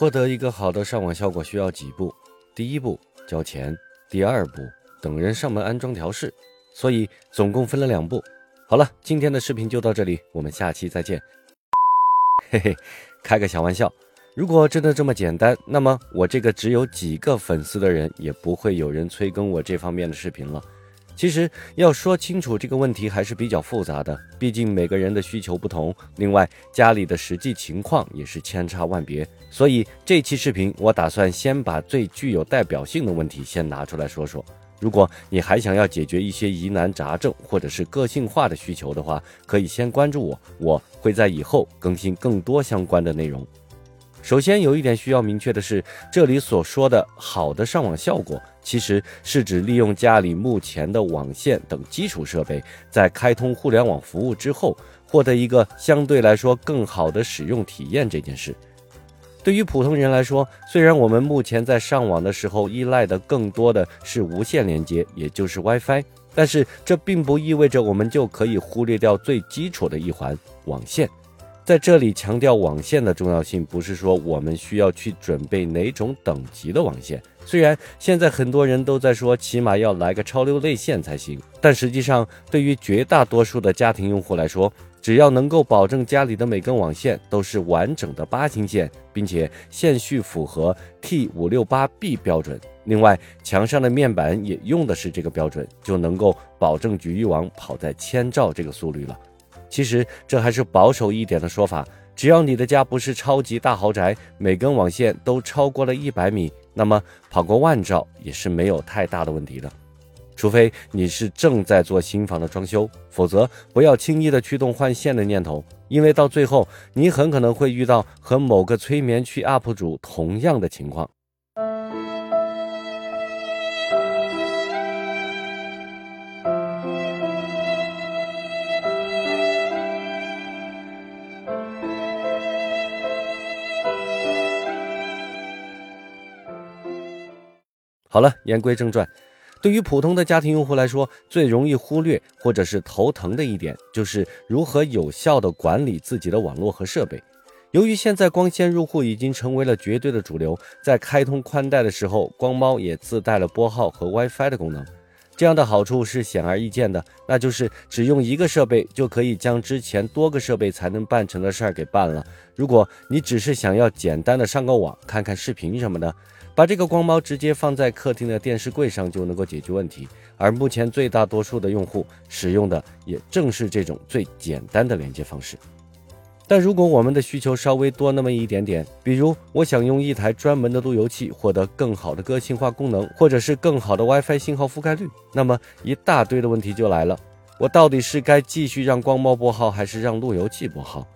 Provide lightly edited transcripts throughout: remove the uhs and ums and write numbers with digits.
获得一个好的上网效果需要几步，第一步交钱，第二步等人上门安装调试，所以总共分了2步。好了，今天的视频就到这里，我们下期再见。嘿嘿，开个小玩笑，如果真的这么简单，那么我这个只有几个粉丝的人也不会有人催更我这方面的视频了。其实要说清楚这个问题还是比较复杂的，毕竟每个人的需求不同，另外家里的实际情况也是千差万别，所以这期视频我打算先把最具有代表性的问题先拿出来说说。如果你还想要解决一些疑难杂症或者是个性化的需求的话，可以先关注我，我会在以后更新更多相关的内容。首先有一点需要明确的是，这里所说的好的上网效果，其实是指利用家里目前的网线等基础设备，在开通互联网服务之后，获得一个相对来说更好的使用体验这件事。对于普通人来说，虽然我们目前在上网的时候依赖的更多的是无线连接，也就是 Wi-Fi， 但是这并不意味着我们就可以忽略掉最基础的一环——网线。在这里强调网线的重要性，不是说我们需要去准备哪种等级的网线，虽然现在很多人都在说起码要来个超6类线才行，但实际上对于绝大多数的家庭用户来说，只要能够保证家里的每根网线都是完整的8型线，并且线序符合 T568B 标准，另外墙上的面板也用的是这个标准，就能够保证局域网跑在1000兆这个速率了。其实这还是保守一点的说法，只要你的家不是超级大豪宅，每根网线都超过了100米，那么跑过1000兆也是没有太大的问题的。除非你是正在做新房的装修，否则不要轻易的驱动换线的念头，因为到最后你很可能会遇到和某个催眠区 UP 主同样的情况。好了，言归正传，对于普通的家庭用户来说，最容易忽略或者是头疼的一点，就是如何有效地管理自己的网络和设备。由于现在光纤入户已经成为了绝对的主流，在开通宽带的时候，光猫也自带了拨号和 Wi-Fi 的功能。这样的好处是显而易见的，那就是只用一个设备就可以将之前多个设备才能办成的事儿给办了。如果你只是想要简单的上个网，看看视频什么的，把这个光猫直接放在客厅的电视柜上就能够解决问题。而目前最大多数的用户使用的也正是这种最简单的连接方式。但如果我们的需求稍微多那么一点点，比如我想用一台专门的路由器获得更好的个性化功能，或者是更好的 Wi-Fi 信号覆盖率，那么一大堆的问题就来了。我到底是该继续让光猫拨号，还是让路由器拨号？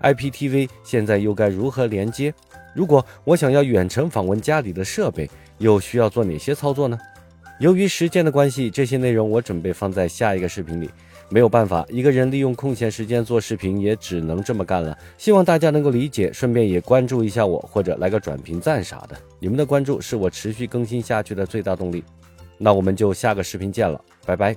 IPTV 现在又该如何连接？如果我想要远程访问家里的设备，又需要做哪些操作呢？由于时间的关系，这些内容我准备放在下一个视频里。没有办法，一个人利用空闲时间做视频也只能这么干了，希望大家能够理解，顺便也关注一下我，或者来个转评赞啥的，你们的关注是我持续更新下去的最大动力。那我们就下个视频见了，拜拜。